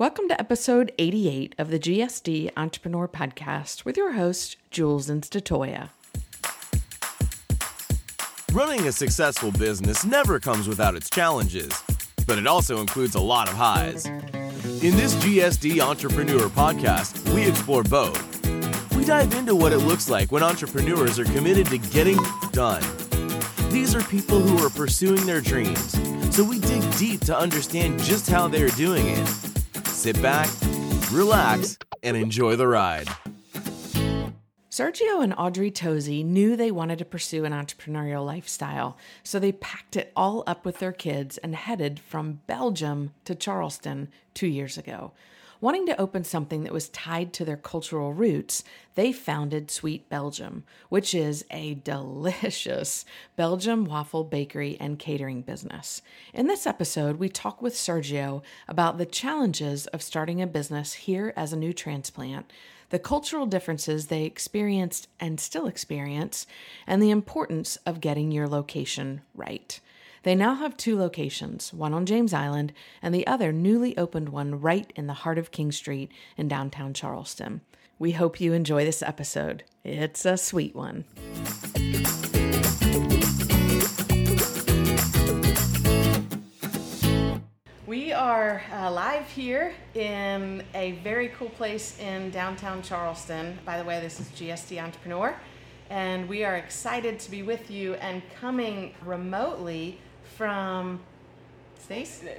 Welcome to episode 88 of the GSD Entrepreneur Podcast with your host, Jules Instatoya. Running a successful business never comes without its challenges, but it also includes a lot of highs. In this GSD Entrepreneur Podcast, we explore both. We dive into what it looks like when entrepreneurs are committed to getting done. These are people who are pursuing their dreams, so we dig deep to understand just how they are doing it. Sit back, relax, and enjoy the ride. Sergio and Audrey Tozzi knew they wanted to pursue an entrepreneurial lifestyle, so they packed it all up with their kids and headed from Belgium to Charleston 2 years ago. Wanting to open something that was tied to their cultural roots, they founded Sweet Belgium, which is a delicious Belgian waffle bakery and catering business. In this episode, we talk with Sergio about the challenges of starting a business here as a new transplant, the cultural differences they experienced and still experience, and the importance of getting your location right. They now have two locations, one on James Island and the other newly opened one right in the heart of King Street in downtown Charleston. We hope you enjoy this episode. It's a sweet one. We are live here in a very cool place in downtown Charleston. By the way, this is GSD Entrepreneur, and we are excited to be with you and coming remotely from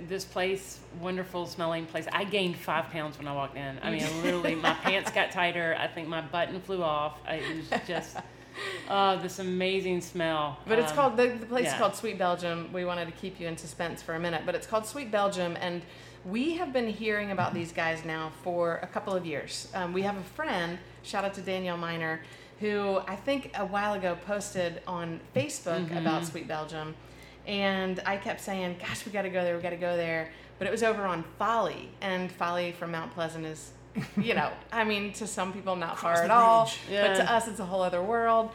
this place, wonderful smelling place. I gained 5 pounds when I walked in. I mean, literally, my pants got tighter. I think my button flew off. It was just this amazing smell. But it's called, the place is called Sweet Belgium. We wanted to keep you in suspense for a minute, but it's called Sweet Belgium, and we have been hearing about these guys now for a couple of years. We have a friend, shout out to Danielle Miner, who I think a while ago posted on Facebook about Sweet Belgium. And I kept saying, gosh, we got to go there. But it was over on Folly. And Folly from Mount Pleasant is, you know, I mean, to some people, not far at all. Yeah. But to us, it's a whole other world.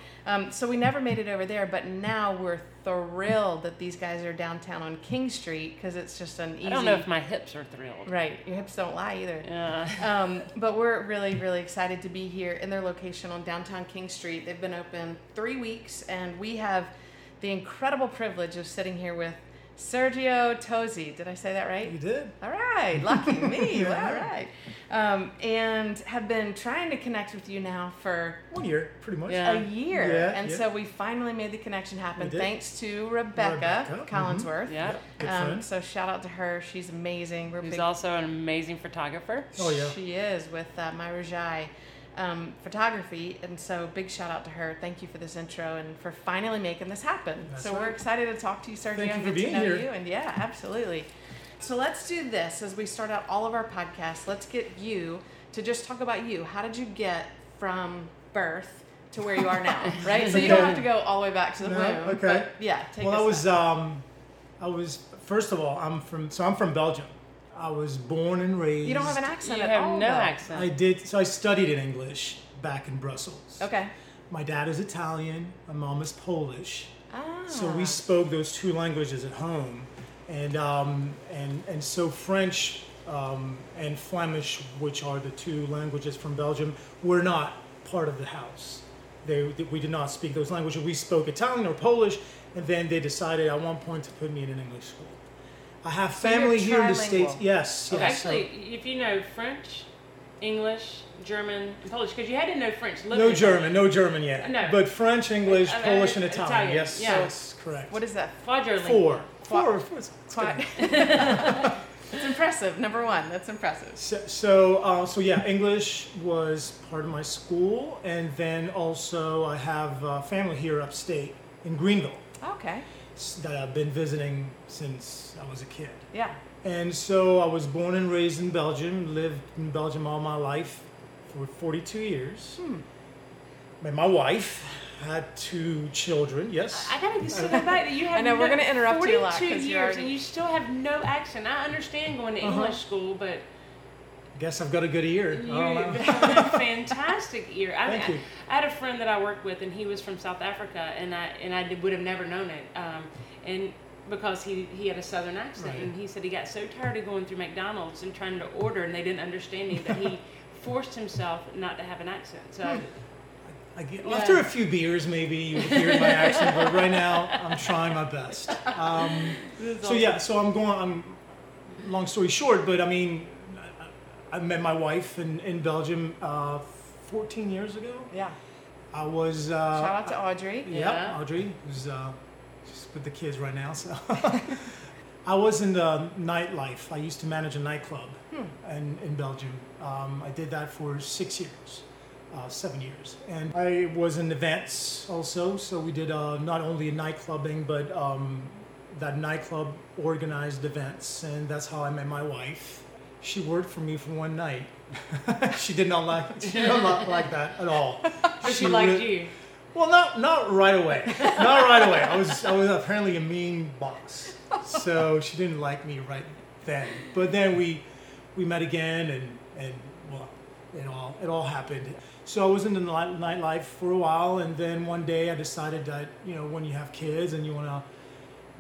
So we never made it over there. But now we're thrilled that these guys are downtown on King Street because it's just an easy... I don't know if my hips are thrilled. Right. Your hips don't lie either. Yeah. But we're really, really excited to be here in their location on downtown King Street. They've been open 3 weeks, and we have the incredible privilege of sitting here with Sergio Tozzi. Did I say that right? You did. All right. Lucky me. Yeah. All right. And have been trying to connect with you now for... 1 year, pretty much. Yeah. A year. Yeah, and so we finally made the connection happen thanks to Rebecca Collinsworth. Yeah. So shout out to her. She's amazing. She's also an amazing photographer. Oh, yeah. She is with My Rajai. Photography, and so big shout out to her. Thank you for this intro and for finally making this happen. That's right. We're excited to talk to you, Sergio. Thank you for being here. And yeah, absolutely. So let's do this as we start out all of our podcasts. Let's get you to just talk about you. How did you get from birth to where you are now, right? So you don't have to go all the way back to the womb. Okay. Yeah. I was. First of all, I'm from Belgium. I was born and raised. You don't have an accent at all. You have no accent. I did. So I studied in English back in Brussels. Okay. My dad is Italian. My mom is Polish. Ah. So we spoke those two languages at home, and so French and Flemish, which are the two languages from Belgium, were not part of the house. We did not speak those languages. We spoke Italian or Polish, and then they decided at one point to put me in an English school. I have family here in the States. Yes. Okay. Actually, if you know French, English, German, and Polish, because you had to know French. No German yet. No. But French, English, Polish, and Italian. Yes, yeah. That's correct. What is that? Quadrilingual. Four. It's impressive. Number one, that's impressive. So yeah, English was part of my school, and then also I have family here upstate in Greenville. Okay. That I've been visiting since I was a kid. Yeah. And so I was born and raised in Belgium, lived in Belgium all my life for 42 years. Met my wife, had two children, yes. I gotta just go back that you have. I know, we're gonna interrupt you a lot. 42 years and you still have no accent. I understand going to English school, but I guess I've got a good ear. You have a fantastic ear. Thank you. I had a friend that I worked with, and he was from South Africa, and I would have never known it. And because he had a southern accent, right. And he said he got so tired of going through McDonald's and trying to order, and they didn't understand him, that he forced himself not to have an accent. So I get, well, after a few beers, maybe you hear my accent, but right now I'm trying my best. So I'm long story short, but I mean, I met my wife in Belgium 14 years ago. Yeah. I was... shout out to Audrey. Audrey, who's just with the kids right now. So I was in the nightlife. I used to manage a nightclub in Belgium. I did that for 7 years. And I was in events also. So we did not only nightclubbing, but that nightclub organized events. And that's how I met my wife. She worked for me for one night. She did not like that at all. She liked you. Well, not right away. Not right away. I was apparently a mean boss, so she didn't like me right then. But then we met again, and well, it all happened. So I was in the nightlife for a while, and then one day I decided that, you know, when you have kids and you want to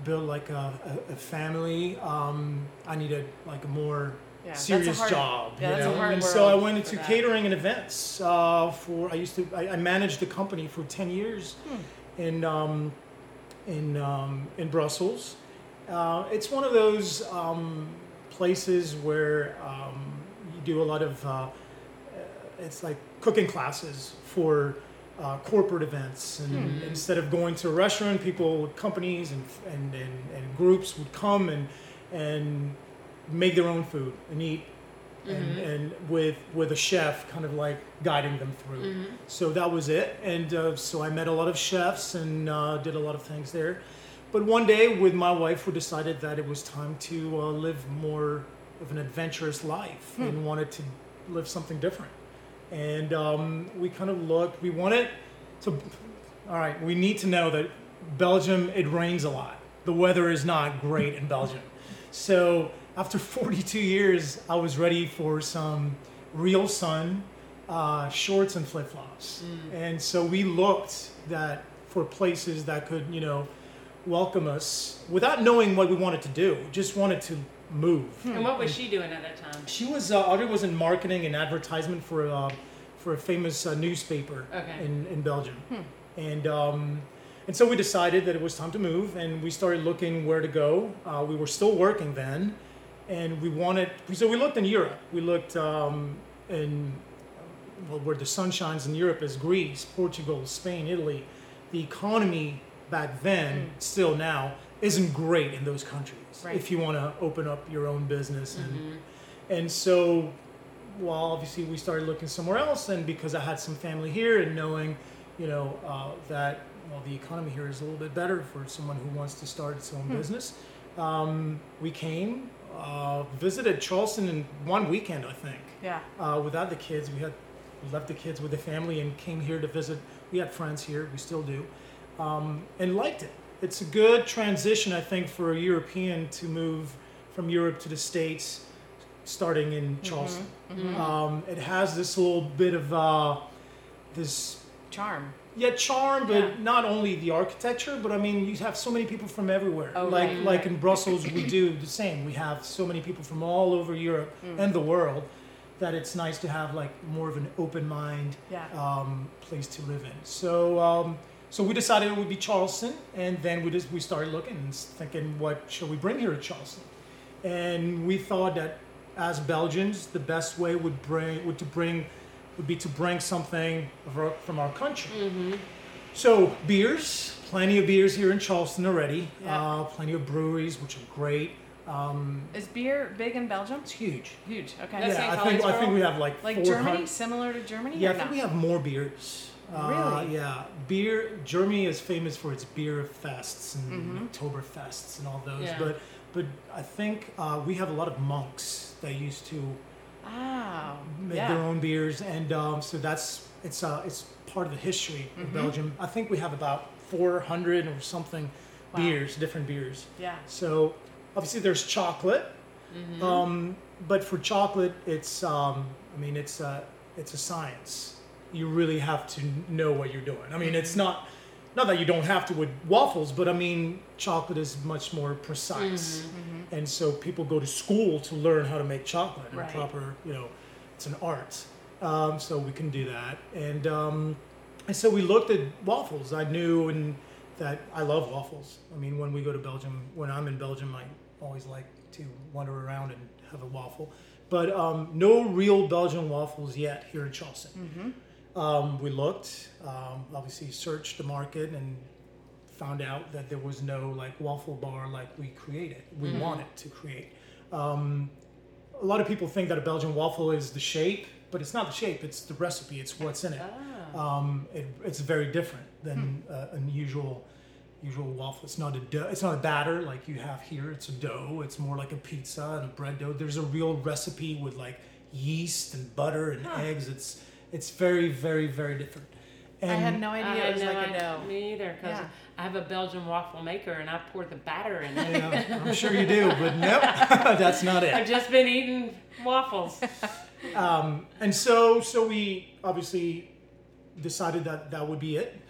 build like a family, I needed like a more serious job, and so I went into catering and events. I managed the company for 10 years in Brussels. It's one of those places where you do a lot of it's like cooking classes for corporate events, and instead of going to a restaurant, companies and groups would come and make their own food and eat, and with a chef kind of like guiding them through. So that was it. And so I met a lot of chefs and did a lot of things there. But one day with my wife, we decided that it was time to live more of an adventurous life and wanted to live something different. And we kind of looked, we wanted to, all right, we need to know that Belgium, it rains a lot. The weather is not great in Belgium. So after 42 years, I was ready for some real sun, shorts and flip-flops. And so we looked for places that could, you know, welcome us without knowing what we wanted to do, just wanted to move. And what was she doing at that time? She was, Audrey was in marketing and advertisement for a famous newspaper in Belgium. And so we decided that it was time to move, and we started looking where to go. We were still working then. And so we looked in Europe. We looked where the sun shines in Europe is Greece, Portugal, Spain, Italy. The economy back then, still now, isn't great in those countries if you want to open up your own business. And so, well, obviously we started looking somewhere else, and because I had some family here and knowing, you know, that, well, the economy here is a little bit better for someone who wants to start its own business. We came. Visited Charleston in one weekend, I think. Yeah. Without the kids, we left the kids with the family and came here to visit. We had friends here, we still do, and liked it. It's a good transition, I think, for a European to move from Europe to the States, starting in Charleston. It has this little bit of this charm. Yeah, charm, but not only the architecture, but I mean, you have so many people from everywhere. Oh, like in Brussels, we do the same. We have so many people from all over Europe and the world that it's nice to have like more of an open mind place to live in. So so we decided it would be Charleston, and then we started looking and thinking, what should we bring here to Charleston? And we thought that as Belgians, the best way would be to bring something from our country. So beers, plenty of beers here in Charleston already. Plenty of breweries, which are great. Is beer big in Belgium? It's huge. Huge. Okay. No I think we have like Germany, similar to Germany. Yeah, we have more beers. Really? Yeah. Beer. Germany is famous for its beer fests and Oktoberfests and all those. Yeah. But I think we have a lot of monks that used to. Wow. Make their own beers, and so it's part of the history of Belgium. I think we have about 400 or something beers, different beers. Yeah. So obviously there's chocolate, but for chocolate it's it's a science. You really have to know what you're doing. I mean, it's not Not that you don't have to with waffles, but I mean, chocolate is much more precise. Mm-hmm. And so people go to school to learn how to make chocolate in a proper, you know, it's an art. So we can do that. And so we looked at waffles. I knew that I love waffles. I mean, when we go to Belgium, when I'm in Belgium, I always like to wander around and have a waffle. But no real Belgian waffles yet here in Charleston. Mm-hmm. We looked, obviously searched the market and found out that there was no like waffle bar like we mm-hmm. wanted to create. A lot of people think that a Belgian waffle is the shape, but it's not the shape, it's the recipe, it's what's in it. It's very different than an usual waffle. It's not a dough, it's not a batter like you have here, it's a dough, it's more like a pizza and a bread dough. There's a real recipe with like yeast and butter and eggs. It's very, very, very different. And I had no idea it was like a dough. Me either, because I have a Belgian waffle maker and I pour the batter in it. Yeah, I'm sure you do, but nope, that's not it. I've just been eating waffles. And so we obviously decided that would be it.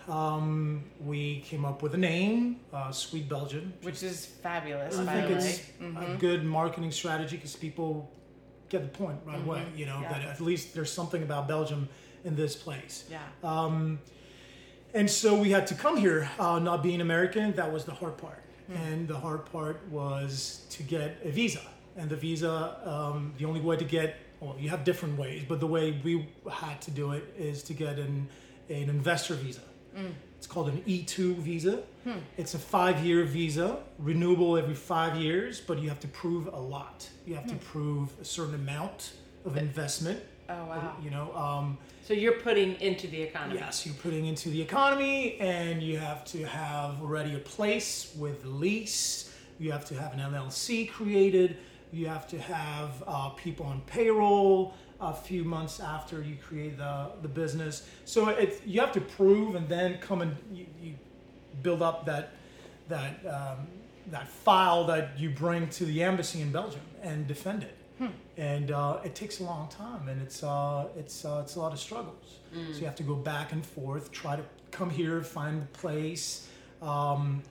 We came up with a name, Sweet Belgium. Which is fabulous, by the way. It's a good marketing strategy because people get the point right away, you know, that at least there's something about Belgium in this place. Yeah. And so we had to come here, not being American, that was the hard part. Mm. And the hard part was to get a visa. And the visa, the only way to get, well, you have different ways, but the way we had to do it is to get an investor visa. Mm. It's called an E-2 visa. Hmm. It's a 5-year visa, renewable every 5 years, but you have to prove a lot. You have to prove a certain amount of investment. Oh, wow. You know, so you're putting into the economy. Yes, you're putting into the economy, and you have to have already a place with a lease. You have to have an LLC created. You have to have people on payroll a few months after you create the business. So you have to prove and then come and you build up that file that you bring to the embassy in Belgium and defend it. Hmm. And it takes a long time, and it's a lot of struggles. Mm. So you have to go back and forth, try to come here, find the place,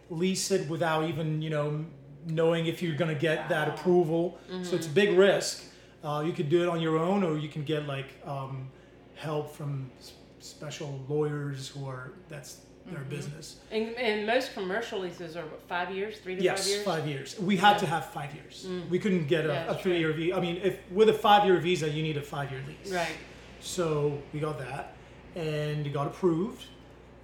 lease it without even, you know, knowing if you're going to get that approval. Mm-hmm. So it's a big risk. You could do it on your own, or you can get like help from special lawyers who are that's their business. And most commercial leases are 5 years, 3 to 5 years? Yes, 5 years. We had to have 5 years. Mm. We couldn't get a 3-year visa. I mean, with a 5-year visa, you need a 5-year lease. Right. So we got that, and it got approved.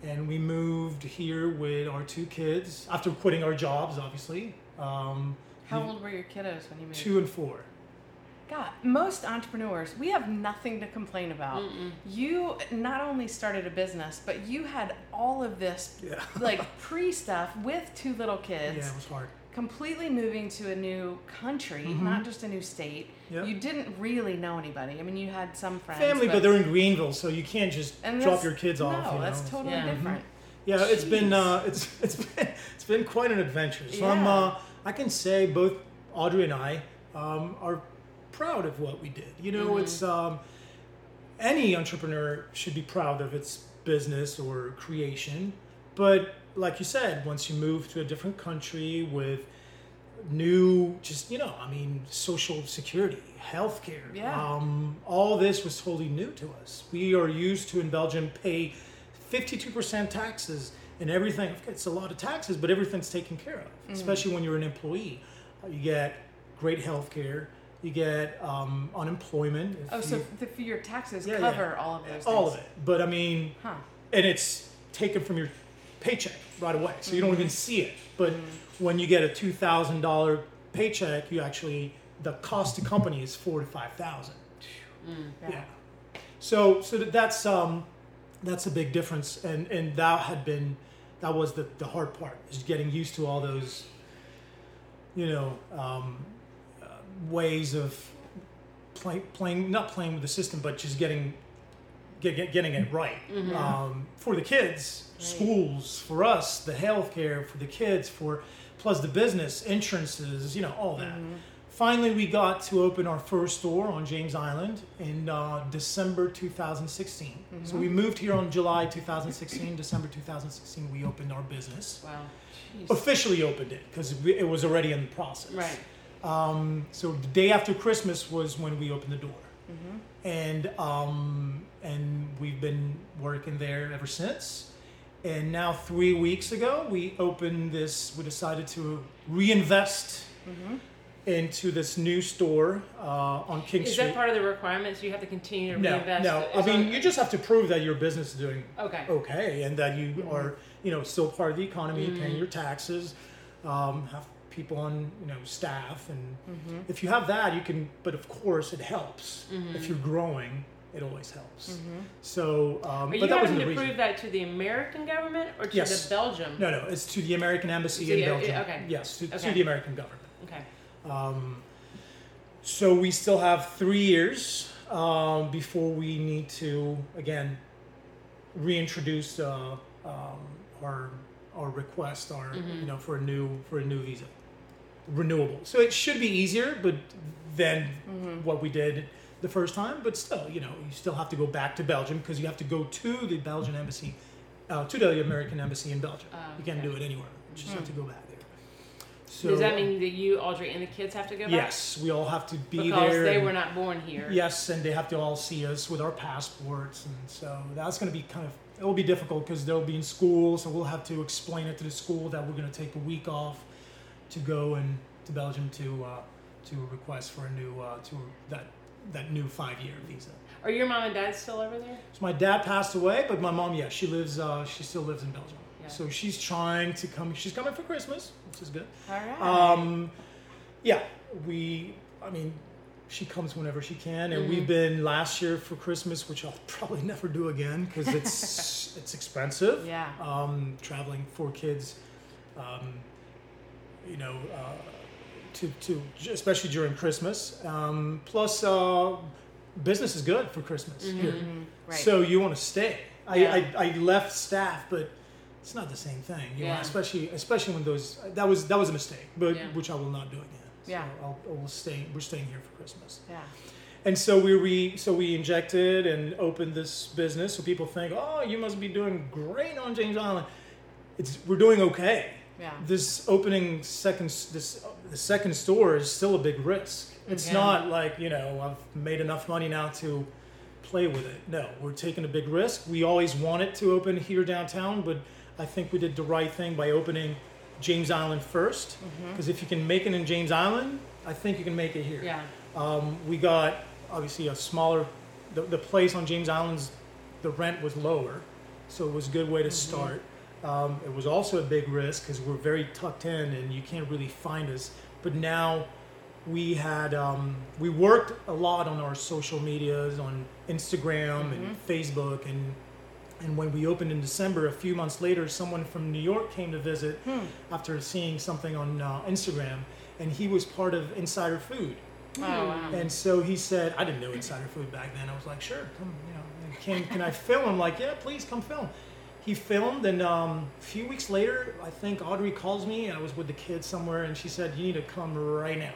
And we moved here with our 2 kids, after quitting our jobs, obviously. How old were your kiddos when you moved? 2 and 4. God, most entrepreneurs, we have nothing to complain about. Mm-mm. You not only started a business, but you had all of this like pre-stuff with 2 little kids. Yeah, it was hard. Completely moving to a new country, not just a new state. Yep. You didn't really know anybody. I mean, you had some friends. Family, but they're in Greenville, so you can't just drop your kids off. No, you know? That's totally different. Yeah, Jeez. It's been it's been quite an adventure. So I can say both Audrey and I are proud of what we did. You know, it's any entrepreneur should be proud of its business or creation. But like you said, once you move to a different country with new, just, you know, I mean, social security, healthcare, all this was totally new to us. We are used to in Belgium pay 52% taxes and everything. It's a lot of taxes, but everything's taken care of, especially when you're an employee. You get great healthcare. You get unemployment. So your taxes cover all of those things? All of it. But I mean, and it's taken from your paycheck right away, so you don't even see it. But when you get a $2,000 paycheck, you actually, the cost to company is $4,000 to $5,000. So that's a big difference, and that was the hard part, is getting used to all those, you know, ways of not playing with the system, but just getting it right. Mm-hmm. For the kids, schools, for us, the healthcare, for the kids, plus the business, insurances, you know, all that. finally, we got to open our first store on James Island in December 2016. Mm-hmm. So we moved here on July 2016. December 2016, we opened our business. Wow. Jeez. Officially opened it because it was already in the process. Right. So the day after Christmas was when we opened the door. Mm-hmm. And we've been working there ever since. And now 3 weeks ago, we opened this, we decided to reinvest mm-hmm. into this new store on King Street. Is that part of the requirements? You have to continue to reinvest? No, I mean, you just have to prove that your business is doing okay and that you mm-hmm. are, still part of the economy, mm-hmm. paying your taxes, have people on, staff. And mm-hmm. if you have that, you can, but of course it helps mm-hmm. if you're growing. It always helps. Mm-hmm. So, but that wasn't the reason. Are you having to prove that to the American government or to the Belgium? No, it's to the American embassy in Belgium. Okay. Yes, to the American government. Okay. So we still have 3 years before we need to again reintroduce our request, mm-hmm. for a new visa, renewable. So it should be easier, but than mm-hmm. what we did the first time, but still, you still have to go back to Belgium because you have to go to the Belgian embassy, to the American embassy in Belgium. You can't do it anywhere. You just have to go back there. So, does that mean that you, Audrey, and the kids have to go back? Yes, we all have to be because there. Because they were not born here. Yes, and they have to all see us with our passports, and so that's going to be it will be difficult because they'll be in school, so we'll have to explain it to the school that we're going to take a week off to go and to Belgium to request for a new, that new 5-year visa. Are your mom and dad still over there? So my dad passed away, but my mom, she lives. She still lives in Belgium. Yeah. So she's trying to come. She's coming for Christmas, which is good. All right. She comes whenever she can, and mm-hmm. we've been last year for Christmas, which I'll probably never do again because it's it's expensive. Yeah. Traveling for kids, To especially during Christmas. Plus, business is good for Christmas mm-hmm. here, right. So you want to stay. Yeah. I left staff, but it's not the same thing. Especially when that was a mistake, but which I will not do again. So I'll stay. We're staying here for Christmas. Yeah. And so we injected and opened this business, so people think, oh, you must be doing great on James Island. We're doing okay. Yeah. This opening the second store is still a big risk. It's not like, I've made enough money now to play with it. No, we're taking a big risk. We always wanted to open here downtown, but I think we did the right thing by opening James Island first. Because mm-hmm. if you can make it in James Island, I think you can make it here. Yeah. We got obviously a smaller, the place on James Island's, the rent was lower. So it was a good way to mm-hmm. start. It was also a big risk because we're very tucked in and you can't really find us. But now we had we worked a lot on our social medias, on Instagram mm-hmm. and Facebook. And when we opened in December, a few months later, someone from New York came to visit after seeing something on Instagram. And he was part of Insider Food. Oh, wow. And so he said, I didn't know Insider Food back then. I was like, sure, come, can I film? I'm like, yeah, please come film. He filmed, and a few weeks later, I think Audrey calls me, and I was with the kids somewhere, and she said, you need to come right now.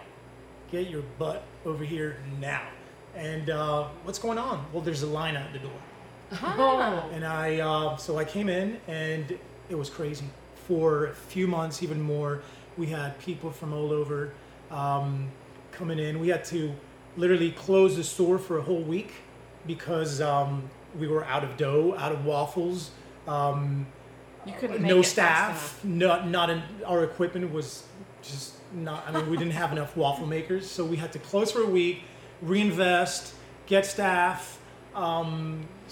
Get your butt over here now. And what's going on? Well, there's a line out the door. Oh. And I came in, and it was crazy. For a few months, even more, we had people from all over coming in. We had to literally close the store for a whole week because we were out of dough, out of waffles. You couldn't make no staff, our equipment was just not, we didn't have enough waffle makers, so we had to close for a week, reinvest, get staff,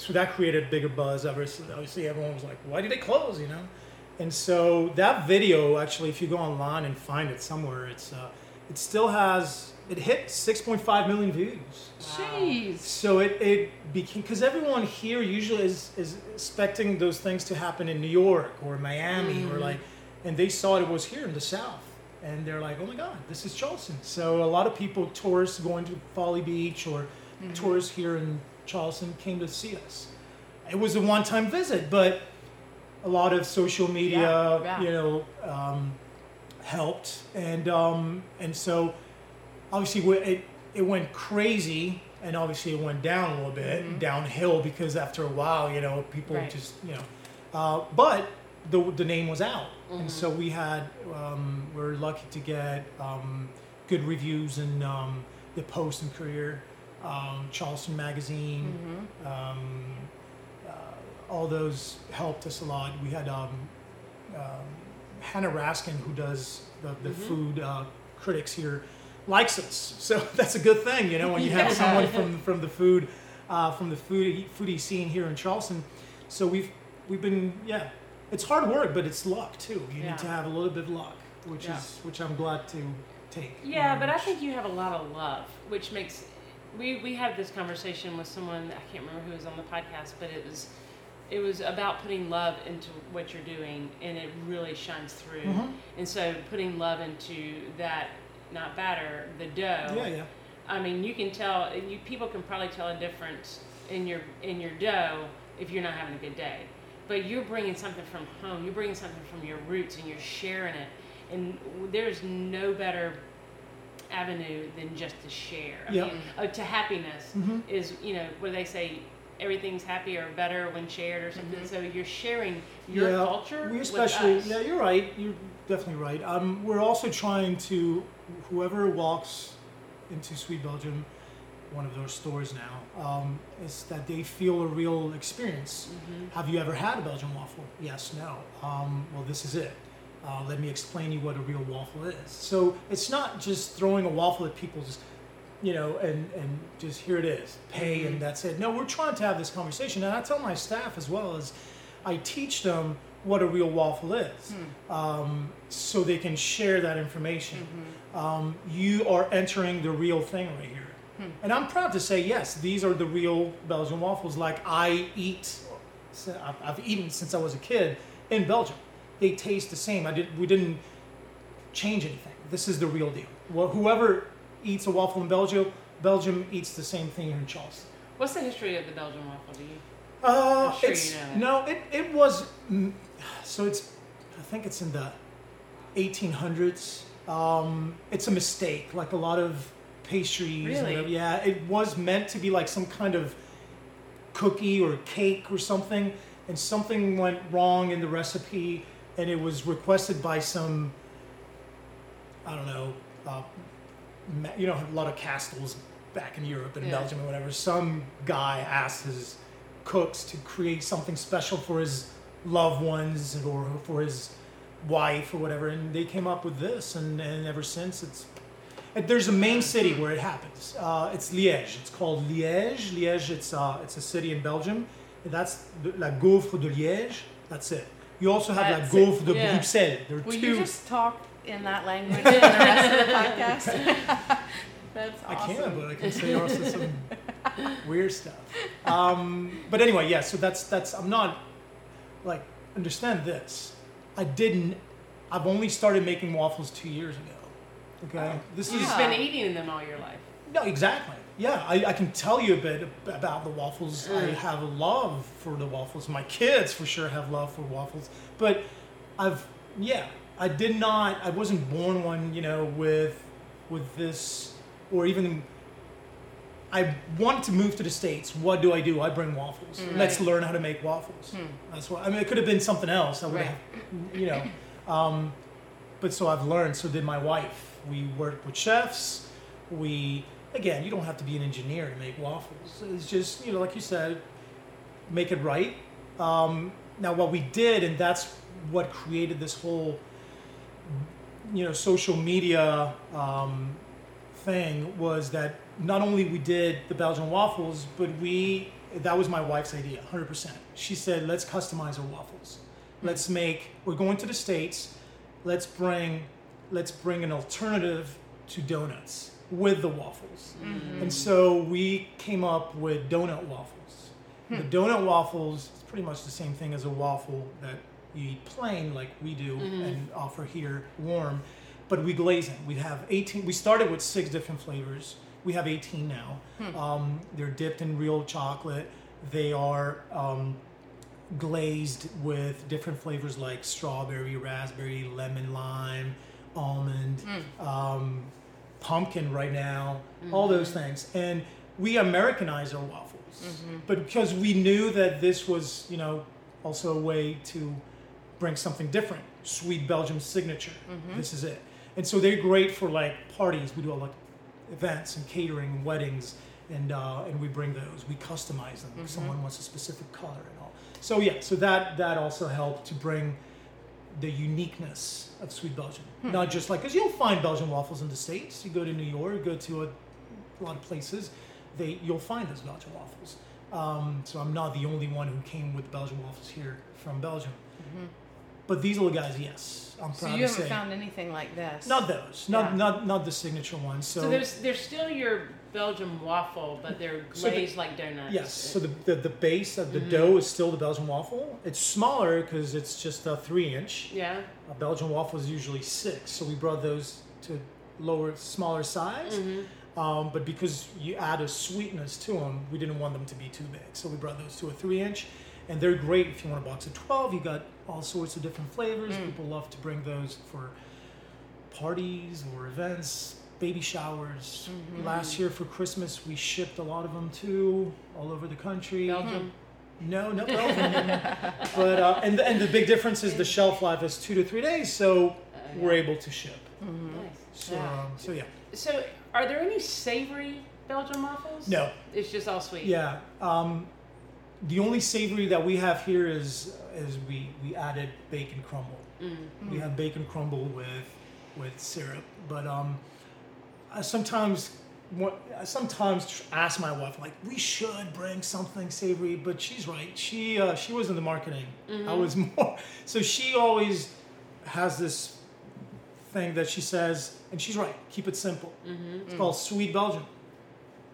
so that created a bigger buzz. Obviously everyone was like, why did they close, And so that video, actually, if you go online and find it somewhere, it still has, it hit 6.5 million views. Wow. Jeez. So it became, because everyone here usually is expecting those things to happen in New York or Miami or and they saw it was here in the South. And they're like, oh my God, this is Charleston. So a lot of people, tourists going to Folly Beach or tourists here in Charleston came to see us. It was a one-time visit, but a lot of social media, helped. And so obviously it went crazy, and obviously it went down a little bit, mm-hmm. downhill, because after a while, you know, people right. just, you know, but the name was out, mm-hmm. and so we had we were lucky to get good reviews in the Post and Courier, Charleston Magazine, mm-hmm. All those helped us a lot. We had Hannah Raskin, who does the mm-hmm. food critics here, likes us, so that's a good thing, you know, when you yeah. have someone from the foodie scene here in Charleston. So we've been, yeah, it's hard work, but it's luck too. You yeah. need to have a little bit of luck, which yeah. is which I'm glad to take. Yeah, but I think you have a lot of love, which makes we had this conversation with someone, I can't remember who was on the podcast, but it was about putting love into what you're doing, and it really shines through. Mm-hmm. And so putting love into that, not batter, the dough. Yeah, yeah. I mean, you can tell, people can probably tell a difference in your dough if you're not having a good day. But you're bringing something from home. You're bringing something from your roots, and you're sharing it. And there's no better avenue than just to share. I mean, to happiness mm-hmm. is, you know, what they say, everything's happier or better when shared or something. Mm-hmm. So you're sharing your yeah. culture. We especially, with us. Yeah, you're right. You're definitely right. We're also trying to, whoever walks into Sweet Belgium, one of those stores now, is that they feel a real experience. Mm-hmm. Have you ever had a Belgian waffle? Yes, no. Well, this is it. Let me explain to you what a real waffle is. So it's not just throwing a waffle at people, just, you know, and just here it is, pay mm-hmm. and that's it. No, we're trying to have this conversation, and I tell my staff as well as I teach them what a real waffle is, so they can share that information. Mm-hmm. You are entering the real thing right here. Mm-hmm. And I'm proud to say, yes, these are the real Belgian waffles. Like I've eaten since I was a kid in Belgium. They taste the same. We didn't change anything. This is the real deal. Well, whoever eats a waffle in Belgium eats the same thing here in Charleston. What's the history of the Belgian waffle? Do you? I'm sure it's, you know. No, it was, so it's, I think it's in the 1800s. It's a mistake, like a lot of pastries. Really? And, yeah, it was meant to be like some kind of cookie or cake or something, and something went wrong in the recipe, and it was requested by some, I don't know, you know, a lot of castles back in Europe and yeah. Belgium or whatever. Some guy asked his cooks to create something special for his loved ones or for his wife or whatever, and they came up with this, and ever since there's a main city where it happens. It's Liège. It's called Liège. Liège, it's a city in Belgium. That's la gaufre de Liège. That's it. You also have la gaufre de yeah. Bruxelles. There are Will two. You just talk in that language in the rest of the podcast? That's awesome. I can, but I can say also some weird stuff. But anyway, yeah, so that's I'm not, like, understand this. I've only started making waffles 2 years ago. Okay? You've been eating them all your life. No, exactly. Yeah, I can tell you a bit about the waffles. I have a love for the waffles. My kids for sure have love for waffles. But I wasn't born one, you know, with this, or even, I want to move to the States. What do? I bring waffles. Right. Let's learn how to make waffles. That's what, I mean, it could have been something else. I would have, you know, but so I've learned, so did my wife. We worked with chefs. Again, you don't have to be an engineer to make waffles. It's just, you know, like you said, make it right. Now what we did, and that's what created this whole, you know, social media thing, was that not only we did the Belgian waffles, but that was my wife's idea, 100%. She said, let's customize our waffles. We're going to the States, let's bring an alternative to donuts with the waffles. Mm-hmm. And so we came up with donut waffles. The donut waffles is pretty much the same thing as a waffle that you eat plain like we do and offer here warm, but we glaze it. We have 18, we started with 6 different flavors. We have 18 now. They're dipped in real chocolate. They are glazed with different flavors like strawberry, raspberry, lemon, lime, almond, pumpkin right now, mm-hmm. all those things. And we Americanized our waffles, mm-hmm. but because we knew that this was, you know, also a way to bring something different. Sweet Belgium signature. Mm-hmm. This is it. And so they're great for like parties. We do a lot of events and catering and weddings, and we bring those. We customize them. Mm-hmm. If someone wants a specific color and all. So yeah, so that also helped to bring the uniqueness of Sweet Belgium. Hmm. Not just like, because you'll find Belgian waffles in the States. You go to New York, you go to a lot of places, you'll find those Belgian waffles. So I'm not the only one who came with Belgian waffles here from Belgium. Mm-hmm. But these little guys, yes, I'm proud to say. So you haven't found anything like this? Not those. Not the signature ones. So there's still your Belgian waffle, but they're glazed like donuts. Yes. So the base of the mm-hmm. dough is still the Belgian waffle. It's smaller because it's just a 3-inch. Yeah. A Belgian waffle is usually 6, so we brought those to smaller size. Mm-hmm. But because you add a sweetness to them, we didn't want them to be too big, so we brought those to a 3-inch. And they're great if you want a box of 12. You got all sorts of different flavors. Mm. People love to bring those for parties or events, baby showers. Mm-hmm. Last year for Christmas, we shipped a lot of them too, all over the country. Belgium? No, not Belgium. But and the big difference is the shelf life is 2 to 3 days, so we're able to ship. Mm-hmm. Nice. So yeah. So are there any savory Belgian waffles? No, it's just all sweet. Yeah. The only savory that we have here is we added bacon crumble. Mm-hmm. We have bacon crumble with syrup, but I sometimes ask my wife, like, we should bring something savory, but she's right. She was in the marketing. Mm-hmm. I was more. So she always has this thing that she says, and she's right. Keep it simple. Mm-hmm. It's called Sweet Belgium.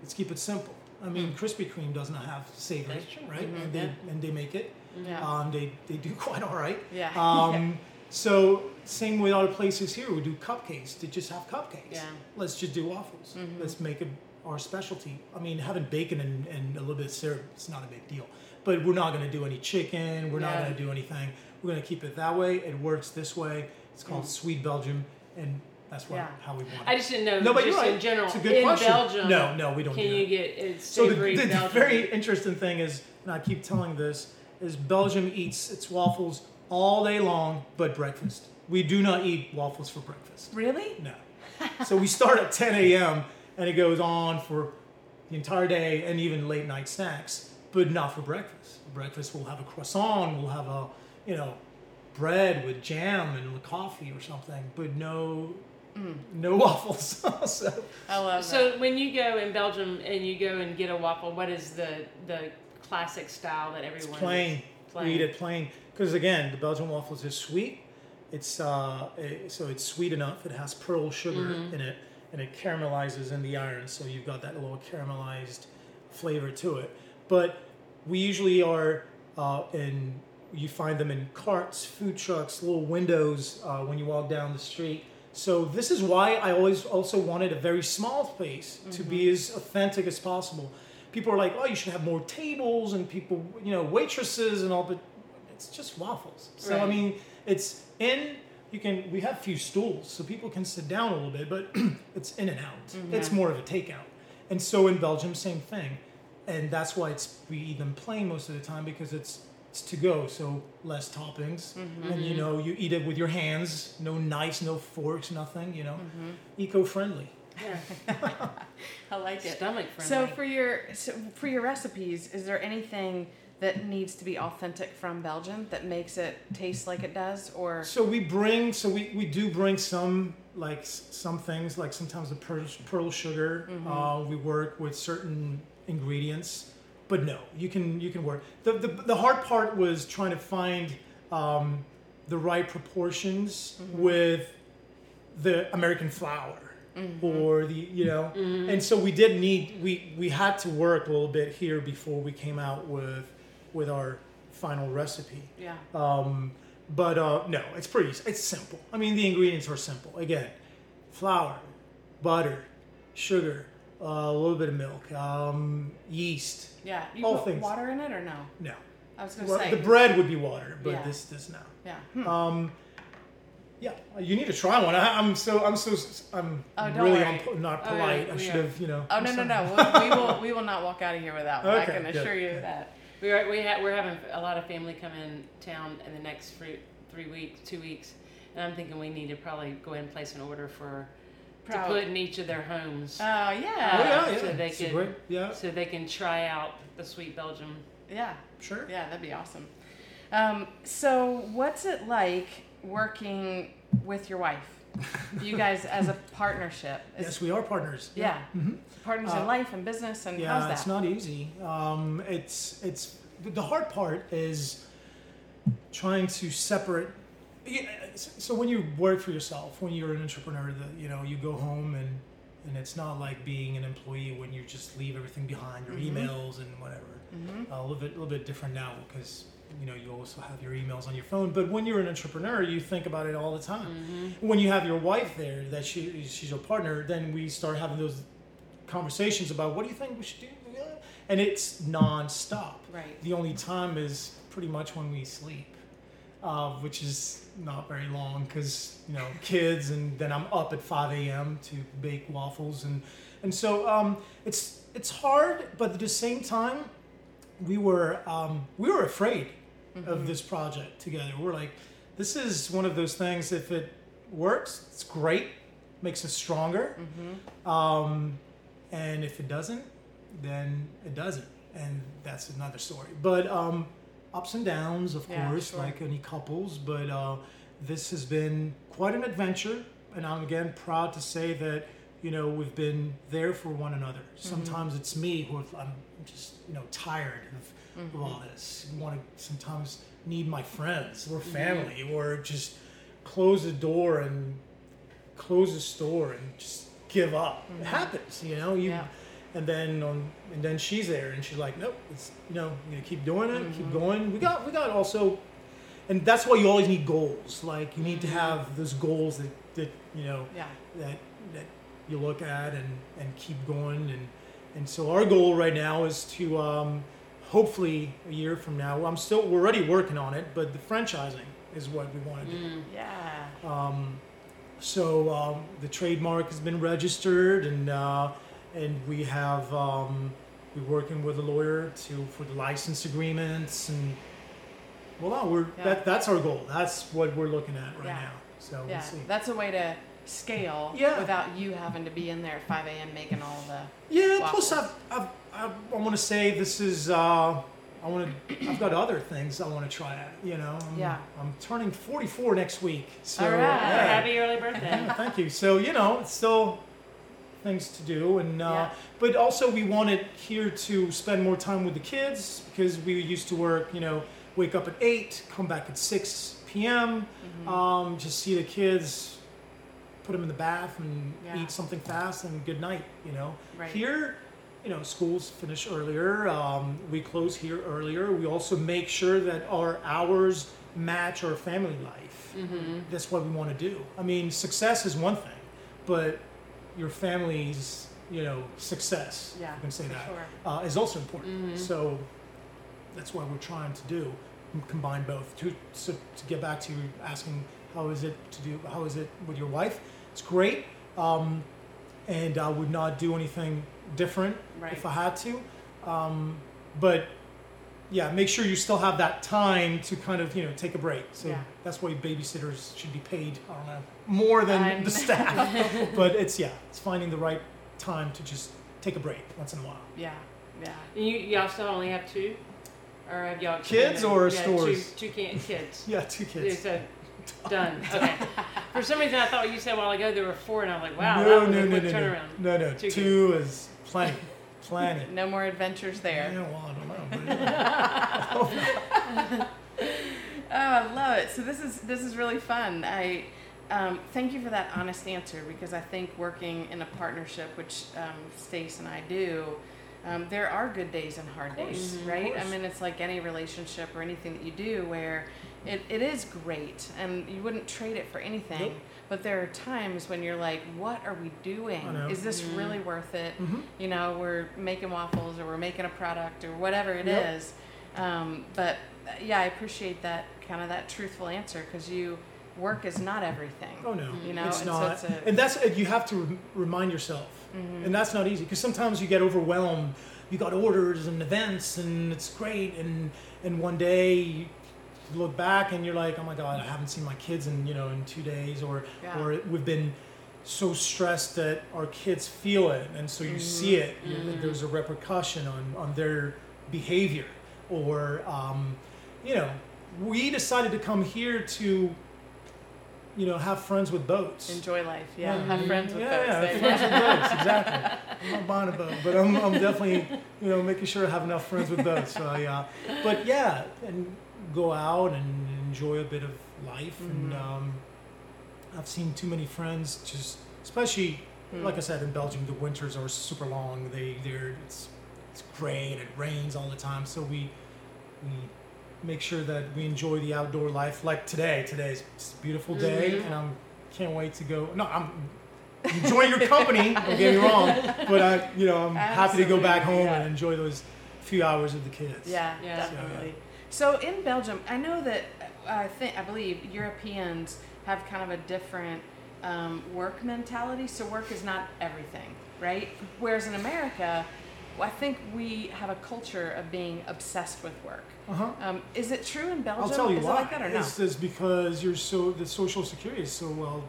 Let's keep it simple. I mean, Krispy Kreme doesn't have savory, right? Mm-hmm. And they make it. Yeah. They do quite all right. Yeah. So same with other places here. We do cupcakes. They just have cupcakes. Yeah. Let's just do waffles. Mm-hmm. Let's make it our specialty. I mean, having bacon and a little bit of syrup, it's not a big deal. But we're not going to do any chicken. We're not going to do anything. We're going to keep it that way. It works this way. It's called Sweet Belgium. And that's how we want it. I just didn't know. No, but just you're right. In general, it's a good in question. Belgium, no, we don't. Can do you get savory? So the very interesting thing is, and I keep telling this, is Belgium eats its waffles all day long, but breakfast. We do not eat waffles for breakfast. Really? No. So we start at 10 a.m. and it goes on for the entire day and even late night snacks, but not for breakfast. For breakfast, we'll have a croissant. We'll have a bread with jam and coffee or something, but no. Mm. No waffles. So I love that. So when you go in Belgium and you go and get a waffle, what is the classic style that everyone eats? Plain. We eat it plain because again, the Belgian waffles are sweet. It's so it's sweet enough. It has pearl sugar in it, and it caramelizes in the iron, so you've got that little caramelized flavor to it. But we usually are you find them in carts, food trucks, little windows when you walk down the street. So this is why I always also wanted a very small space to be as authentic as possible. People are like, oh, you should have more tables and people, waitresses and all, but it's just waffles. So, right. I mean, it's we have few stools, so people can sit down a little bit, but it's in and out. Mm-hmm. It's more of a takeout. And so in Belgium, same thing. And that's why we eat them plain most of the time because it's to go, so less toppings, and you eat it with your hands. No knives, no forks, nothing. Eco-friendly. Yeah, I like it. Stomach-friendly. So for your recipes, is there anything that needs to be authentic from Belgium that makes it taste like it does, or? So we do bring some things like sometimes the pearl sugar. Mm-hmm. We work with certain ingredients. But no, you can work. The hard part was trying to find the right proportions with the American flour or the and so we did need we had to work a little bit here before we came out with our final recipe. Yeah. No, it's simple. I mean, the ingredients are simple. Again, flour, butter, sugar. A little bit of milk, yeast. Yeah, you all put things. Water in it or no? No. I was going to say the bread would be water, but this no. Yeah. Yeah, you need to try one. I'm really not polite. Oh, yeah. I should have, you know. Oh, no. we will not walk out of here without one. Okay, I can assure you of that. We're having a lot of family come in town in the next 2 weeks, and I'm thinking we need to probably go ahead and place an order to put in each of their homes. Oh, yeah. Oh, yeah. So they can try out the Sweet Belgium. Yeah. Sure. Yeah, that'd be awesome. So what's it like working with your wife? You guys as a partnership. Yes, we are partners. Yeah. Mm-hmm. Partners in life and business and how's that? Yeah, it's not easy. It's the hard part is trying to separate. So when you work for yourself, when you're an entrepreneur, you go home and it's not like being an employee when you just leave everything behind, your mm-hmm. emails and whatever. Mm-hmm. A little bit different now because you also have your emails on your phone. But when you're an entrepreneur, you think about it all the time. Mm-hmm. When you have your wife there, that she's your partner, then we start having those conversations about what do you think we should do, and it's nonstop. Right. The only time is pretty much when we sleep. Which is not very long because, kids, and then I'm up at 5 a.m. to bake waffles. And so it's hard, but at the same time, we were afraid mm-hmm. of this project together. We're like, this is one of those things, if it works, it's great, makes us stronger. Mm-hmm. And if it doesn't, then it doesn't. And that's another story. But... ups and downs, of course, sure. Like any couples, but this has been quite an adventure, and I'm again proud to say that we've been there for one another. Mm-hmm. Sometimes it's me who I'm just tired of mm-hmm. all this. I want to sometimes need my friends or family, mm-hmm. or just close the door and close the store and just give up. Mm-hmm. It happens, Yeah. And then she's there, and she's like, nope, it's, I'm gonna keep doing it, mm-hmm. keep going. We got also, and that's why you always need goals. Like you need mm-hmm. to have those goals that you look at and keep going. And so our goal right now is to hopefully a year from now. We're already working on it, but the franchising is what we want to do. Mm, yeah. So the trademark has been registered and. And we have we're working with a lawyer for the license agreements, and that's our goal. That's what we're looking at right now. So we'll see. That's a way to scale without you having to be in there at 5 a.m. making all the waffles. Plus I want to say this is I've got other things I want to try out. I'm turning 44 next week. So all right. Happy early birthday. Yeah, thank you. So it's still. Things to do, and but also we wanted here to spend more time with the kids because we used to work, wake up at 8, come back at 6 p.m., mm-hmm. Just see the kids, put them in the bath and eat something fast and good night, Right. Here, schools finish earlier, we close here earlier. We also make sure that our hours match our family life. Mm-hmm. That's what we want to do. I mean, success is one thing, but your family's, success, you can say that, sure. Is also important. Mm-hmm. So that's what we're trying to do, combine both. So to get back to asking, how is it with your wife? It's great, and I would not do anything different if I had to. But make sure you still have that time to kind of, take a break. So that's why babysitters should be paid, I don't know, more than the staff. But it's finding the right time to just take a break once in a while. Yeah, yeah. And y'all still only have two? Or have y'all... Kids or stores? Two kids. Two kids. So, done. Okay. For some reason, I thought you said a while ago there were four, and I was like, wow, that was a quick turnaround. No. Two is plenty. No more adventures there. I don't know. Oh, I love it. So this is really fun. I thank you for that honest answer, because I think working in a partnership, which Stace and I do, there are good days and hard days, right? I mean, it's like any relationship or anything that you do where it is great and you wouldn't trade it for anything. Nope. But there are times when you're like, what are we doing? Is this really worth it? Mm-hmm. We're making waffles or we're making a product or whatever it is. But I appreciate that kind of that truthful answer, because you work is not everything. Oh no, you know? It's not. So it's and that's, you have to remind yourself. Mm-hmm. And that's not easy because sometimes you get overwhelmed. You got orders and events and it's great. And one day you look back and you're like, oh my God, I haven't seen my kids in, you know, in 2 days or we've been so stressed that our kids feel it. And so you see it, and there's a repercussion on their behavior or, you know, we decided to come here to, you know, have friends with boats. Enjoy life, have friends with boats. Exactly. I'm not buying a boat, but I'm definitely, you know, making sure I have enough friends with boats. So but yeah, and go out and enjoy a bit of life. And I've seen too many friends, just especially, like I said, in Belgium, the winters are super long. It's gray and it rains all the time. So we make sure that we enjoy the outdoor life. Like today, it's a beautiful day, and I can't wait to go. No, I'm enjoying your company. Don't get me wrong, but I'm happy to go back home and enjoy those few hours with the kids. Yeah, definitely. So in Belgium, I know that I believe Europeans have kind of a different work mentality. So work is not everything, right? Whereas in America, I think we have a culture of being obsessed with work. Is it true in Belgium? I'll tell you why. Is it like that or no? It's because the social security is so well,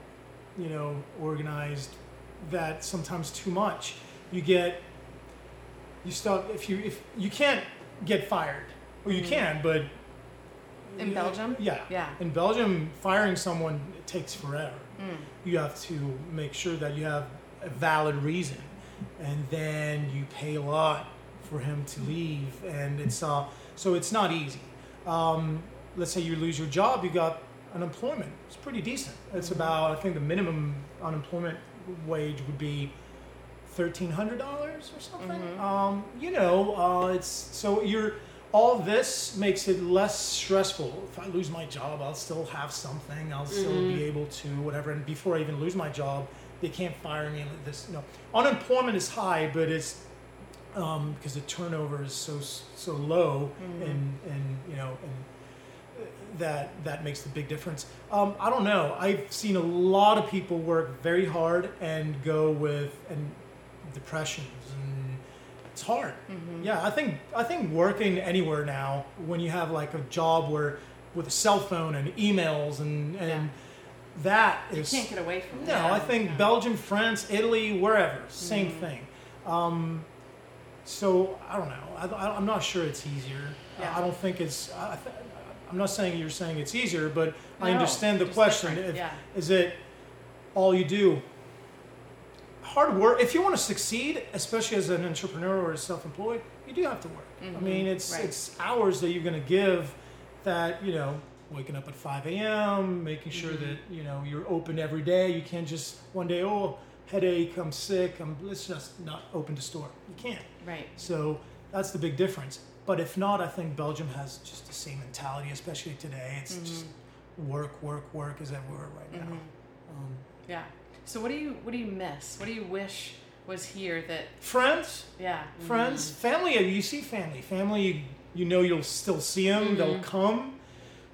organized that sometimes too much. You can't get fired, or you can, but in Belgium? Yeah. In Belgium, firing someone it takes forever. You have to make sure that you have a valid reason. And then you pay a lot for him to leave, and it's so it's not easy. Let's say you lose your job, you got unemployment. It's pretty decent. It's about, I think the minimum unemployment wage would be $1,300 or something. It's so you're all this makes it less stressful. If I lose my job, I'll still have something. I'll still be able to whatever. And before I even lose my job, they can't fire me. Unemployment is high, but it's because the turnover is so low, and that makes the big difference. I don't know. I've seen a lot of people work very hard and go with depressions, and it's hard. Yeah, I think working anywhere now, when you have like a job where with a cell phone and emails and that is... You can't get away from that. No, I think Belgium, France, Italy, wherever, same thing. So, I don't know. I'm not sure it's easier. Yeah. I don't think it's... I'm not saying you're saying it's easier, but no, I understand the question. Is it all you do? Hard work. If you want to succeed, especially as an entrepreneur or self-employed, you do have to work. I mean, it's hours that you're going to give that, waking up at 5 a.m., making sure that, you're open every day. You can't just one day, headache, I'm sick, let's just not open the store. You can't. Right. So that's the big difference. But if not, I think Belgium has just the same mentality, especially today. It's just work is everywhere right now. Yeah. So what do you miss? What do you wish was here that... Friends? Yeah. Friends. Family, you see family. Family, you'll still see them. They'll come.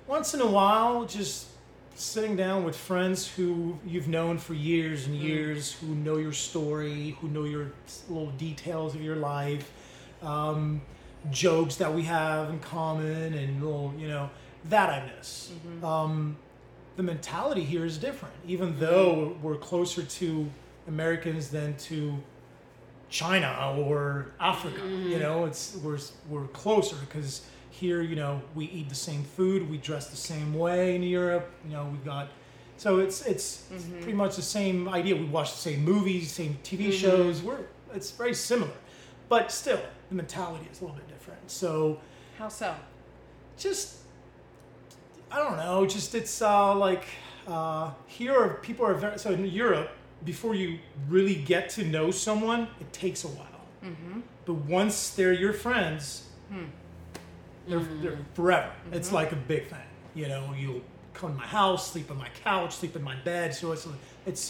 Once in a while, just sitting down with friends who you've known for years and years, who know your story, who know your little details of your life, jokes that we have in common, and little, that I miss. The mentality here is different, even though we're closer to Americans than to China or Africa. We're closer because. Here, we eat the same food, we dress the same way in Europe, so it's pretty much the same idea. We watch the same movies, same TV shows, it's very similar. But still, the mentality is a little bit different. So... How so? Just, I don't know, just it's here people are very... So in Europe, before you really get to know someone, it takes a while. But once they're your friends... They're forever. It's like a big thing. You'll come to my house, sleep on my couch, sleep in my bed. So it's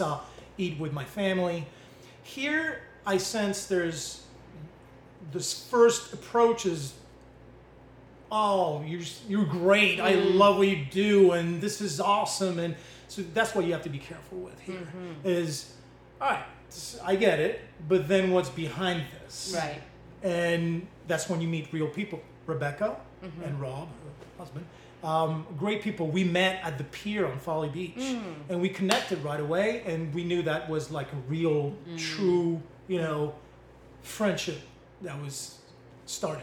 eat with my family. Here, I sense there's this first approach is, you're great. I love what you do, and this is awesome. And So that's what you have to be careful with here, mm-hmm. is, all right, I get it, but then what's behind this? Right. And that's when you meet real people. Rebecca mm-hmm. and Rob, her husband, great people. We met at the pier on Folly Beach, and we connected right away, and we knew that was like a real, true, you know, friendship that was starting.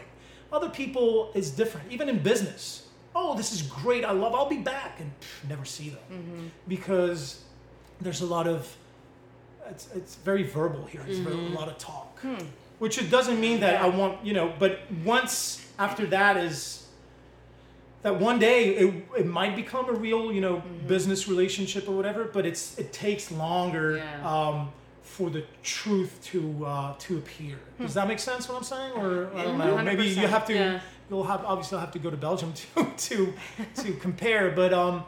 Other people is different, even in business. Oh, this is great, I love, I'll be back, and never see them, mm-hmm. because there's a lot of, it's very verbal here, it's mm-hmm. a lot of talk, which it doesn't mean that I want, you know, but once after that is, that one day it might become a real, you know, mm-hmm. business relationship or whatever, but it takes longer for the truth to appear. Does that make sense what I'm saying? Or I don't know, maybe you have to, you'll obviously have to go to Belgium to compare, but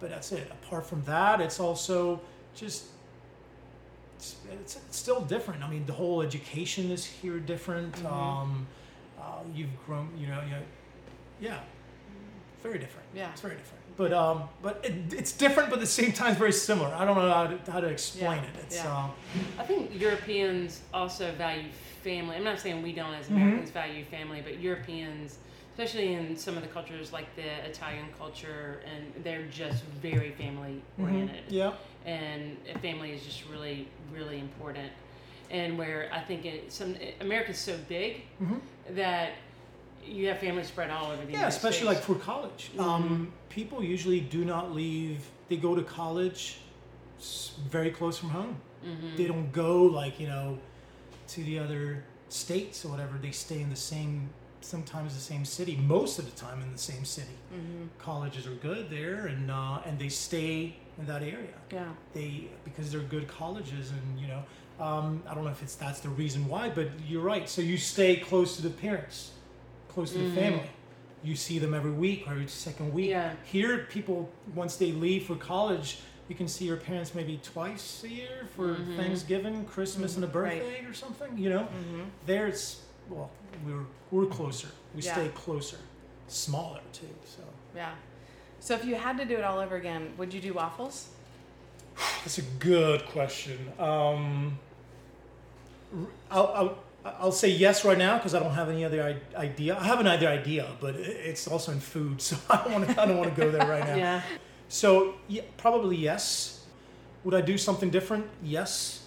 that's it. Apart from that, it's also just it's still different. I mean, the whole education is here different. Mm-hmm. You've grown, very different. Yeah, it's very different. But it's different, but at the same time very similar. I don't know how to explain it. It's I think Europeans also value family. I'm not saying we don't as Americans mm-hmm. value family, but Europeans, especially in some of the cultures like the Italian culture, and they're just very family oriented. Mm-hmm. Yeah, and family is just really, really important. And where I think America's so big mm-hmm. that you have families spread all over the United States. Yeah, especially like for college. Mm-hmm. People usually do not leave. They go to college very close from home. Mm-hmm. They don't go like, you know, to the other states or whatever. They stay in the same, sometimes the same city, most of the time in the same city. Mm-hmm. Colleges are good there, and they stay in that area. Yeah. Because they're good colleges, and, you know, I don't know if that's the reason why, but you're right. So you stay close to the parents, close to mm-hmm. the family. You see them every week or every second week. Yeah. Here, people, once they leave for college, you can see your parents maybe twice a year for mm-hmm. Thanksgiving, Christmas, mm-hmm. and a birthday or something, you know? Mm-hmm. There's, well, we're closer. We stay closer. Smaller, too, so. Yeah. So if you had to do it all over again, would you do waffles? That's a good question. I'll say yes right now because I don't have any other idea. I have another idea, but it's also in food, so I don't want to go there right now. Yeah. So probably yes. Would I do something different? Yes.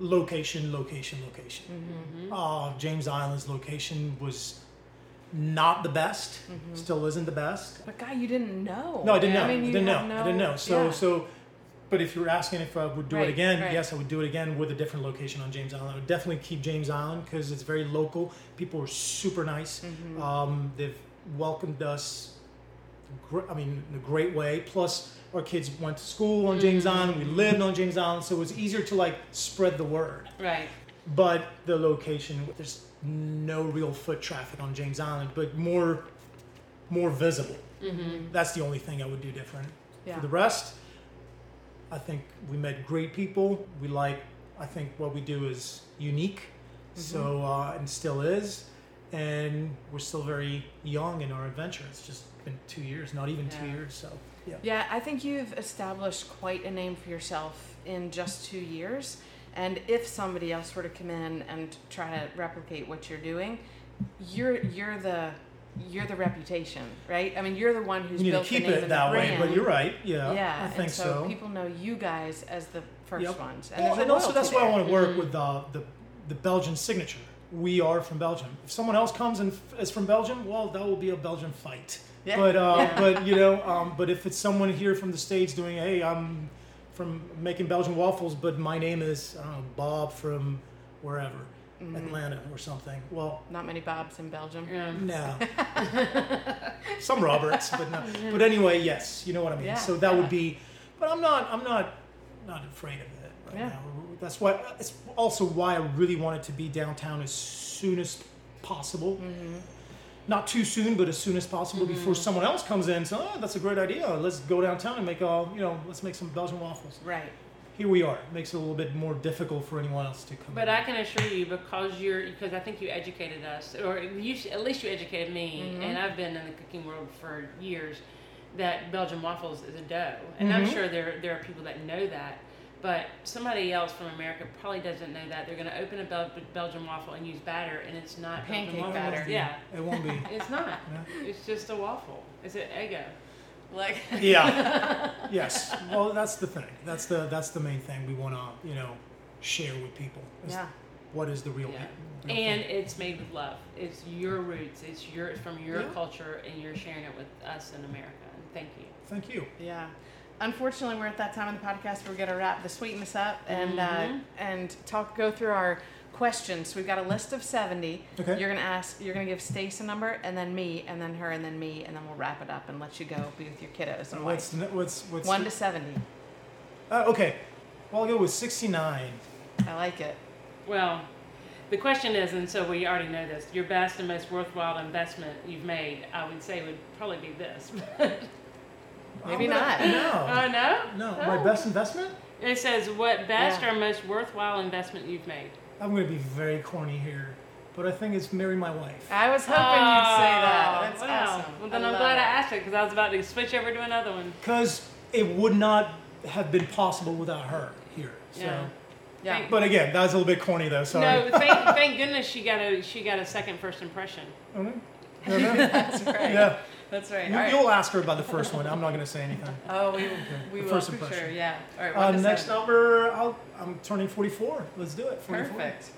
Location. Mm-hmm. James Island's location was not the best. Mm-hmm. Still isn't the best. But God, you didn't know. No, I didn't know. I didn't know. So. But if you were asking if I would do it again, yes, I would do it again with a different location on James Island. I would definitely keep James Island because it's very local. People are super nice. Mm-hmm. They've welcomed us, in a great way. Plus, our kids went to school on James mm-hmm. Island. We lived on James Island, so it was easier to like spread the word. Right. But the location, there's no real foot traffic on James Island, but more visible. Mm-hmm. That's the only thing I would do different. Yeah. For the rest, I think we met great people. I think what we do is unique, mm-hmm. so and still is, and we're still very young in our adventure. It's just been 2 years, not even 2 years. So yeah, I think you've established quite a name for yourself in just 2 years. And if somebody else were to come in and try to replicate what you're doing, you're the reputation, right? I mean, you're the one who's built the name and the brand. You need to keep it that way, but you're right. Yeah, I think so. People know you guys as the first ones. And, also that's why I want to work mm-hmm. with the Belgian signature. We are from Belgium. If someone else comes and is from Belgium, well, that will be a Belgian fight. Yeah. But you know, but if it's someone here from the States doing, hey, I'm from making Belgian waffles, but my name is Bob from wherever. Atlanta or something. Well, not many Bobs in Belgium. Yeah. No. Some Roberts, but no. But anyway, yes, you know what I mean. Yeah, so that would be, but I'm not afraid of it right now. That's why it's also why I really wanted to be downtown as soon as possible. Mm-hmm. Not too soon, but as soon as possible mm-hmm. before someone else comes in and says, "Oh, that's a great idea. Let's go downtown and let's make some Belgian waffles." Right. Here we are. It makes it a little bit more difficult for anyone else to come. But I can assure you, because I think you educated us, or at least you educated me, mm-hmm. and I've been in the cooking world for years, that Belgian waffles is a dough. And I'm sure there are people that know that, but somebody else from America probably doesn't know that. They're going to open a Belgian waffle and use batter, and it's not pancake batter. Yeah. It won't be. It's not. Yeah. It's just a waffle. It's an Eggo. Like yeah. Yes. Well, that's the thing. That's the main thing we want to, share with people. Yeah. What is the real thing? And it's made with love. It's your roots. It's from your culture, and you're sharing it with us in America. And thank you. Yeah. Unfortunately, we're at that time in the podcast where we're going to wrap the sweetness up and go through our questions. We've got a list of 70. Okay. You're going to give Stace a number, and then me, and then her, and then me, and then we'll wrap it up and let you go be with your kiddos and wife. What's 1 to 70. Okay. Well, I'll go with 69. I like it. Well, the question is, and so we already know this, your best and most worthwhile investment you've made, I would say, would probably be this. Maybe not. No. Oh, no? No. Oh. My best investment? It says, what best or most worthwhile investment you've made? I'm going to be very corny here, but I think it's marry my wife. I was hoping you'd say that. That's awesome. Well, then I'm glad I asked it, because I was about to switch over to another one. Because it would not have been possible without her here. So. Yeah. Yeah. But again, that was a little bit corny though. Sorry. No, thank goodness she got a second first impression. Mm-hmm. No. That's right. Yeah. That's right. You'll ask her about the first one. I'm not going to say anything. Oh, we will. First impression. Sure. Yeah. All right. Next number. I'm turning 44. Let's do it. 44. Perfect.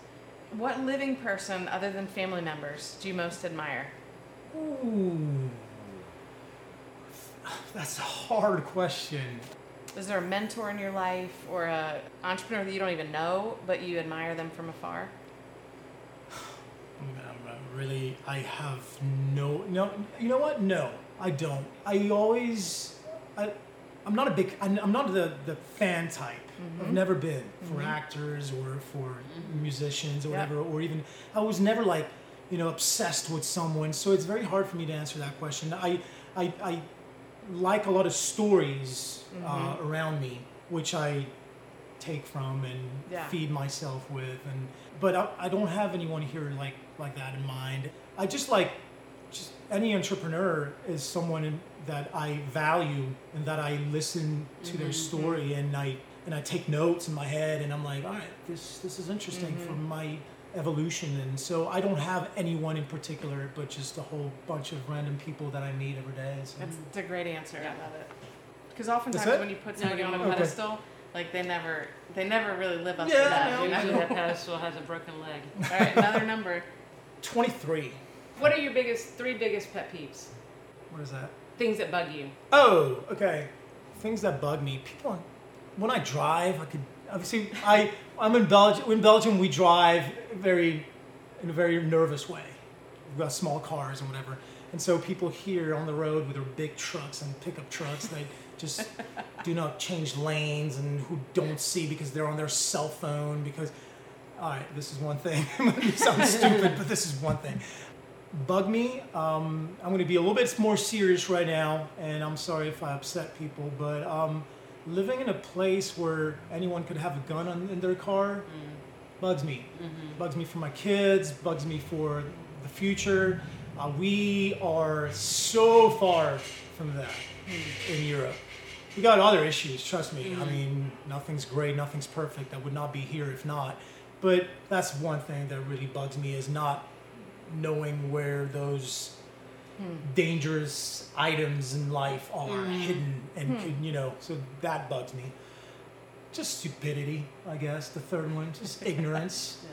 What living person other than family members do you most admire? Ooh, that's a hard question. Is there a mentor in your life or an entrepreneur that you don't even know, but you admire them from afar? Really, I have no. You know what? No, I don't. I'm not the fan type. Mm-hmm. I've never been for actors or for musicians or whatever, or even I was never like, obsessed with someone. So it's very hard for me to answer that question. I like a lot of stories around me, which I take from and feed myself with, but I don't have anyone here like that in mind. I just any entrepreneur is someone that I value and that I listen to their story and I take notes in my head, and I'm like, all right, this is interesting for my evolution. And so I don't have anyone in particular, but just a whole bunch of random people that I meet every day. So. That's a great answer. Yeah. I love it. Because oftentimes when you put somebody on a pedestal, like they never really live up to that. Usually that pedestal has a broken leg. All right, another number. 23. What are your three biggest pet peeves? What is that? Things that bug you. Oh, okay. Things that bug me. People, when I drive, I'm in Belgium. In Belgium, we drive in a very nervous way. We've got small cars and whatever. And so people here on the road with their big trucks and pickup trucks, they just do not change lanes, and who don't see because they're on their cell phone. Because, all right, this is one thing. It sounds stupid, but this is one thing. Bug me. I'm going to be a little bit more serious right now, and I'm sorry if I upset people, but... living in a place where anyone could have a gun in their car bugs me. Mm-hmm. Bugs me for my kids, bugs me for the future. We are so far from that in Europe. We got other issues, trust me. Mm-hmm. I mean, nothing's great, nothing's perfect. I would not be here if not. But that's one thing that really bugs me, is not knowing where those dangerous items in life are hidden and can, so that bugs me. Just stupidity, I guess, the third one, just ignorance.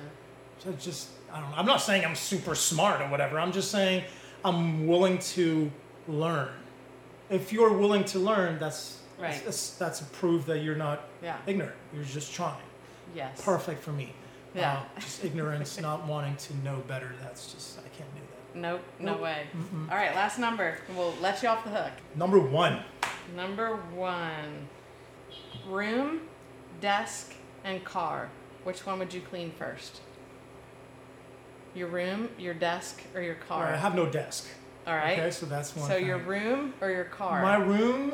So just, I don't know. I'm not saying I'm super smart or whatever. I'm just saying I'm willing to learn. If you're willing to learn, that's a proof that you're not ignorant. You're just trying. Yes. Perfect for me. Yeah. Just ignorance, not wanting to know better. That's just, I can't do that. Nope, no way. Mm-mm. All right, last number. We'll let you off the hook. Number one. Room, desk, and car. Which one would you clean first? Your room, your desk, or your car? I have no desk. All right. Okay, so that's one. So thing. Your room or your car? My room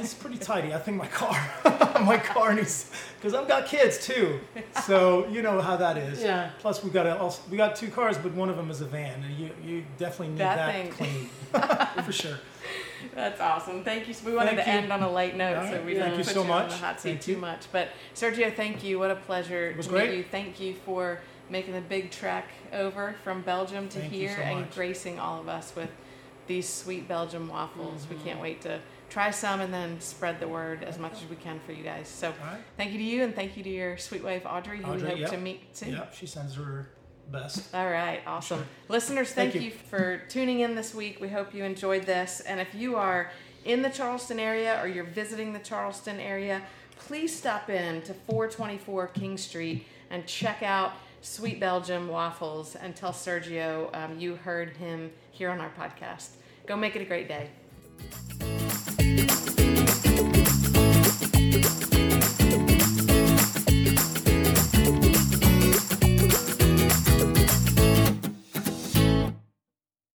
is pretty tidy. I think my car. My car needs, because I've got kids too. So you know how that is. Yeah. Plus we got two cars, but one of them is a van, and you definitely need that clean for sure. That's awesome. Thank you. We wanted to end on a light note, right. So we didn't put you on the hot seat too much. But Sergio, thank you. What a pleasure. It was great. You. Thank you for making the big trek over from Belgium to here and gracing all of us with these sweet Belgium waffles. Mm-hmm. We can't wait to try some and then spread the word as much as we can for you guys. So right. Thank you to you, and thank you to your sweet wife, Audrey, who we hope to meet soon. Yep, she sends her best. All right, awesome. Sure. Listeners, thank you for tuning in this week. We hope you enjoyed this. And if you are in the Charleston area or you're visiting the Charleston area, please stop in to 424 King Street and check out Sweet Belgium waffles and tell Sergio you heard him here on our podcast. Go make it a great day.